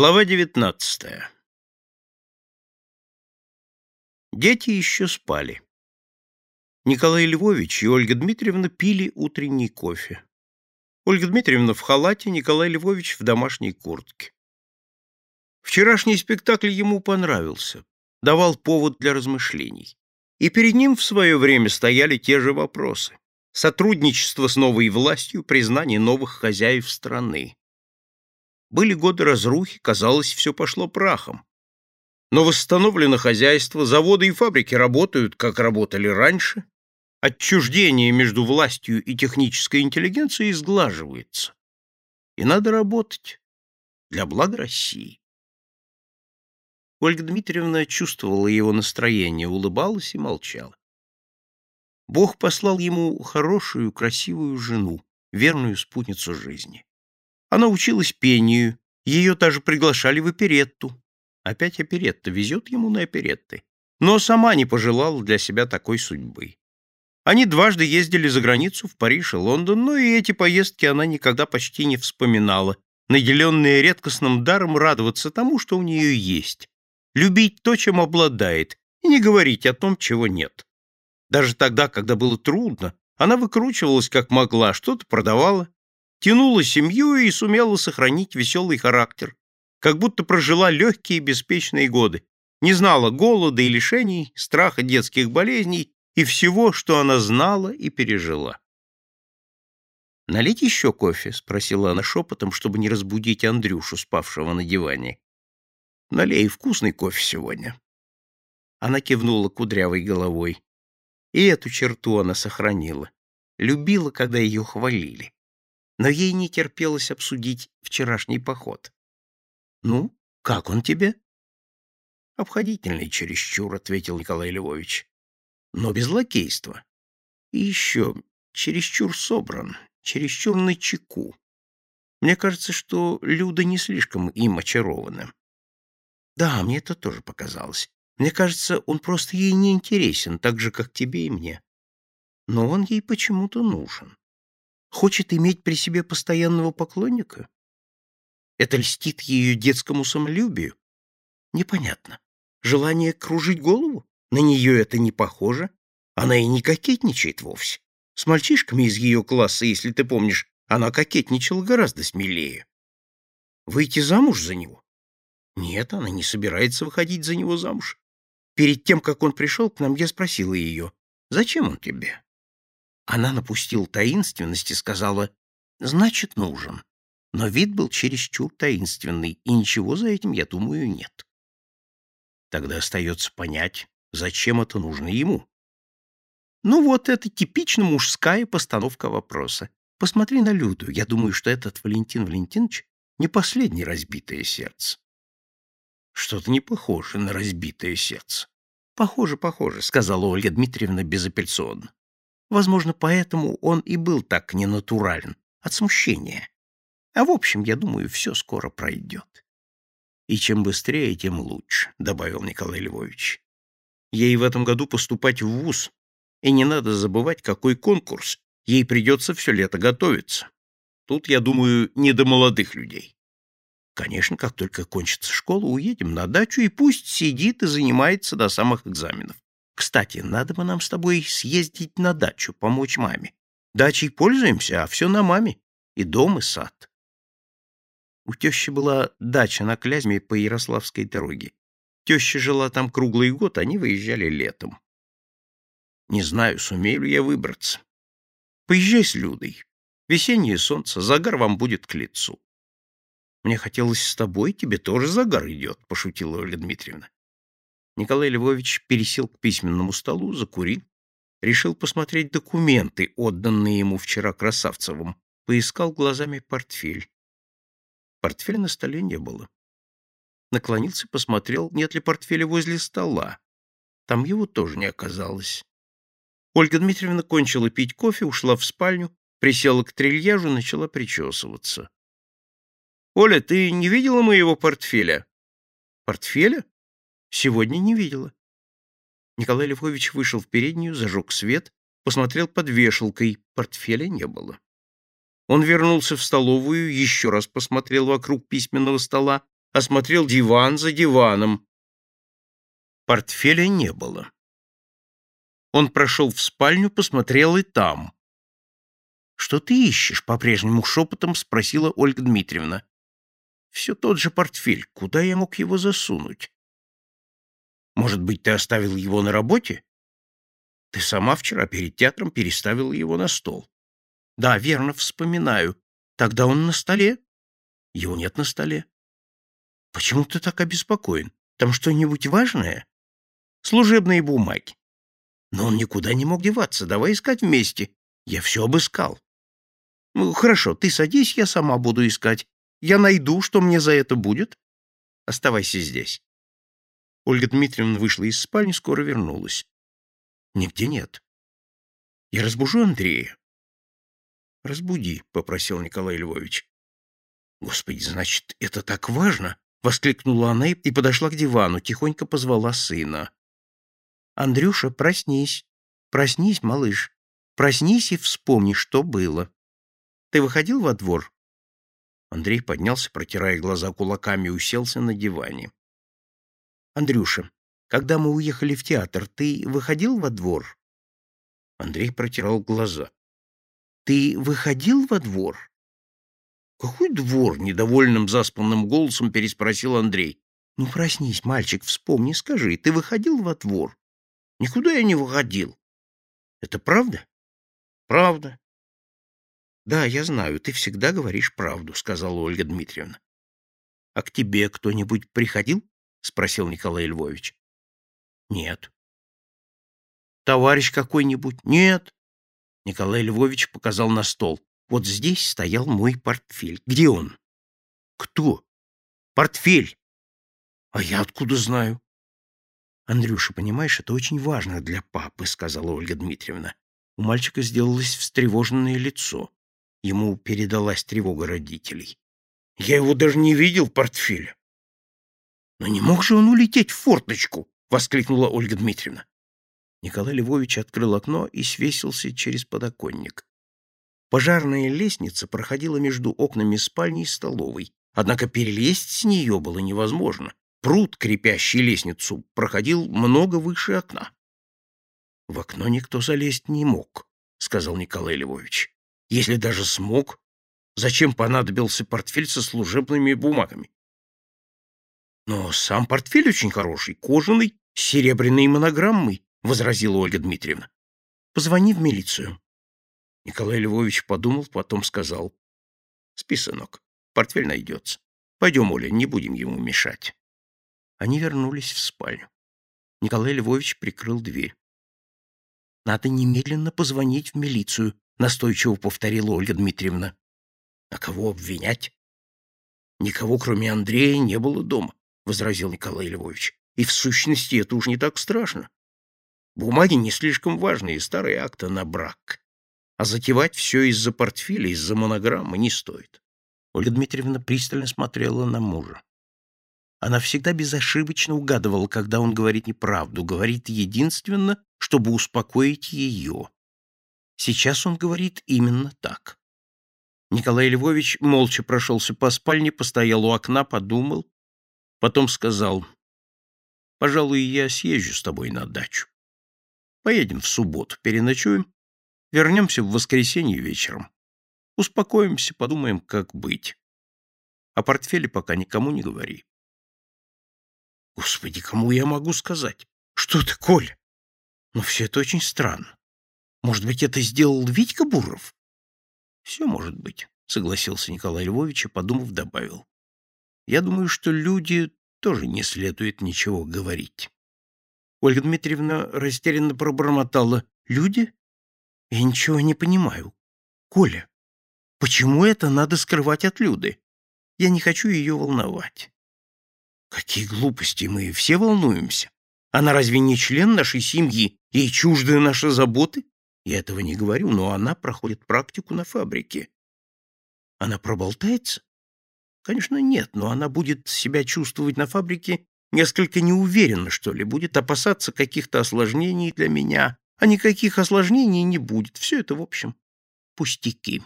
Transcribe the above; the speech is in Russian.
Глава 19. Дети еще спали. Николай Львович и Ольга Дмитриевна пили утренний кофе. Ольга Дмитриевна в халате, Николай Львович в домашней куртке. Вчерашний спектакль ему понравился, давал повод для размышлений. И перед ним в свое время стояли те же вопросы. Сотрудничество с новой властью, признание новых хозяев страны. Были годы разрухи, казалось, все пошло прахом. Но восстановлено хозяйство, заводы и фабрики работают, как работали раньше. Отчуждение между властью и технической интеллигенцией сглаживается. И надо работать для блага России. Ольга Дмитриевна чувствовала его настроение, улыбалась и молчала. Бог послал ему хорошую, красивую жену, верную спутницу жизни. Она училась пению, ее даже приглашали в оперетту. Опять оперетта, везет ему на оперетты. Но сама не пожелала для себя такой судьбы. Они дважды ездили за границу, в Париж и Лондон, но и эти поездки она никогда почти не вспоминала, наделенная редкостным даром радоваться тому, что у нее есть, любить то, чем обладает, и не говорить о том, чего нет. Даже тогда, когда было трудно, она выкручивалась как могла, что-то продавала, тянула семью и сумела сохранить веселый характер, как будто прожила легкие и беспечные годы, не знала голода и лишений, страха детских болезней и всего, что она знала и пережила. «Налить еще кофе?» — спросила она шепотом, чтобы не разбудить Андрюшу, спавшего на диване. «Налей, вкусный кофе сегодня». Она кивнула кудрявой головой. И эту черту она сохранила. Любила, когда ее хвалили. Но ей не терпелось обсудить вчерашний поход. «Ну, как он тебе?» «Обходительный чересчур», — ответил Николай Львович. «Но без лакейства. И еще, чересчур собран, чересчур начеку. Мне кажется, что Люда не слишком им очарована». «Да, мне это тоже показалось. Мне кажется, он просто ей не интересен, так же, как тебе и мне. Но он ей почему-то нужен. Хочет иметь при себе постоянного поклонника? Это льстит ее детскому самолюбию? Непонятно. Желание кружить голову? На нее это не похоже. Она и не кокетничает вовсе. С мальчишками из ее класса, если ты помнишь, она кокетничала гораздо смелее. Выйти замуж за него? Нет, она не собирается выходить за него замуж. Перед тем, как он пришел к нам, я спросила ее, зачем он тебе? Она напустила таинственность и сказала, значит, нужен. Но вид был чересчур таинственный, и ничего за этим, я думаю, нет. Тогда остается понять, зачем это нужно ему. Ну вот, это типично мужская постановка вопроса. Посмотри на Люду, я думаю, что этот Валентин Валентинович не последнее разбитое сердце. Что-то не похоже на разбитое сердце. Похоже, похоже, сказала Ольга Дмитриевна безапелляционно. Возможно, поэтому он и был так ненатурален, от смущения. А в общем, я думаю, все скоро пройдет. И чем быстрее, тем лучше, добавил Николай Львович. Ей в этом году поступать в вуз, и не надо забывать, какой конкурс, ей придется все лето готовиться. Тут, я думаю, не до молодых людей. Конечно, как только кончится школа, уедем на дачу, и пусть сидит и занимается до самых экзаменов. Кстати, надо бы нам с тобой съездить на дачу, помочь маме. Дачей пользуемся, а все на маме. И дом, и сад. У тещи была дача на Клязьме по Ярославской дороге. Теща жила там круглый год, они выезжали летом. Не знаю, сумею ли я выбраться. Поезжай с Людой. Весеннее солнце, загар вам будет к лицу. Мне хотелось с тобой, тебе тоже загар идет, пошутила Ольга Дмитриевна. Николай Львович пересел к письменному столу, закурил, решил посмотреть документы, отданные ему вчера Красавцевым, поискал глазами портфель. Портфеля на столе не было. Наклонился, посмотрел, нет ли портфеля возле стола. Там его тоже не оказалось. Ольга Дмитриевна кончила пить кофе, ушла в спальню, присела к трильяжу, начала причесываться. — Оля, ты не видела моего портфеля? — Портфеля? Сегодня не видела. Николай Львович вышел в переднюю, зажег свет, посмотрел под вешалкой. Портфеля не было. Он вернулся в столовую, еще раз посмотрел вокруг письменного стола, осмотрел диван за диваном. Портфеля не было. Он прошел в спальню, посмотрел и там. «Что ты ищешь?» — по-прежнему шепотом спросила Ольга Дмитриевна. «Все тот же портфель. Куда я мог его засунуть?» «Может быть, ты оставил его на работе?» «Ты сама вчера перед театром переставила его на стол». «Да, верно, вспоминаю. Тогда он на столе?» «Его нет на столе». «Почему ты так обеспокоен? Там что-нибудь важное?» «Служебные бумаги». «Но он никуда не мог деваться. Давай искать вместе. Я все обыскал». «Ну, хорошо, ты садись, я сама буду искать. Я найду, что мне за это будет. Оставайся здесь». Ольга Дмитриевна вышла из спальни, скоро вернулась. «Нигде нет». «Я разбужу Андрея». «Разбуди», — попросил Николай Львович. «Господи, значит, это так важно?» — воскликнула она и подошла к дивану, тихонько позвала сына. «Андрюша, проснись. Проснись, малыш. Проснись и вспомни, что было. Ты выходил во двор?» Андрей поднялся, протирая глаза кулаками, уселся на диване. «Андрюша, когда мы уехали в театр, ты выходил во двор?» Андрей протирал глаза. «Ты выходил во двор?» «Какой двор?» — недовольным заспанным голосом переспросил Андрей. «Ну, проснись, мальчик, вспомни, скажи, ты выходил во двор?» «Никуда я не выходил». «Это правда?» «Правда». «Да, я знаю, ты всегда говоришь правду», — сказала Ольга Дмитриевна. «А к тебе кто-нибудь приходил?» — спросил Николай Львович. «Нет». «Товарищ какой-нибудь?» «Нет». Николай Львович показал на стол. «Вот здесь стоял мой портфель. Где он?» «Кто?» «Портфель». «А я откуда знаю?» «Андрюша, понимаешь, это очень важно для папы», — сказала Ольга Дмитриевна. У мальчика сделалось встревоженное лицо. Ему передалась тревога родителей. «Я его даже не видел в портфеле». «Но не мог же он улететь в форточку!» — воскликнула Ольга Дмитриевна. Николай Львович открыл окно и свесился через подоконник. Пожарная лестница проходила между окнами спальни и столовой, однако перелезть с нее было невозможно. Прут, крепящий лестницу, проходил много выше окна. «В окно никто залезть не мог», — сказал Николай Львович. «Если даже смог, зачем понадобился портфель со служебными бумагами?» «Но сам портфель очень хороший, кожаный, с серебряной монограммой», — возразила Ольга Дмитриевна. «Позвони в милицию». Николай Львович подумал, потом сказал. «Спи, сынок, портфель найдется. Пойдем, Оля, не будем ему мешать». Они вернулись в спальню. Николай Львович прикрыл дверь. «Надо немедленно позвонить в милицию», — настойчиво повторила Ольга Дмитриевна. «А кого обвинять?» «Никого, кроме Андрея, не было дома», — возразил Николай Львович. «И в сущности это уж не так страшно. Бумаги не слишком важные, старые акты на брак. А затевать все из-за портфеля, из-за монограммы не стоит». Ольга Дмитриевна пристально смотрела на мужа. Она всегда безошибочно угадывала, когда он говорит неправду, говорит единственно, чтобы успокоить ее. Сейчас он говорит именно так. Николай Львович молча прошелся по спальне, постоял у окна, подумал, потом сказал: «Пожалуй, я съезжу с тобой на дачу. Поедем в субботу, переночуем, вернемся в воскресенье вечером. Успокоимся, подумаем, как быть. О портфеле пока никому не говори». «Господи, кому я могу сказать? Что ты, Коля? Но все это очень странно. Может быть, это сделал Витька Буров?» «Все может быть», — согласился Николай Львович и, подумав, добавил: «Я думаю, что люди тоже не следует ничего говорить». Ольга Дмитриевна растерянно пробормотала: «Люди? Я ничего не понимаю. Коля, почему это надо скрывать от Люды? Я не хочу ее волновать». «Какие глупости, мы все волнуемся. Она разве не член нашей семьи? Ей чужды наши заботы?» «Я этого не говорю, но она проходит практику на фабрике». «Она проболтается?» «Конечно, нет, но она будет себя чувствовать на фабрике несколько неуверенно, что ли, будет опасаться каких-то осложнений для меня, а никаких осложнений не будет. Все это, в общем, пустяки».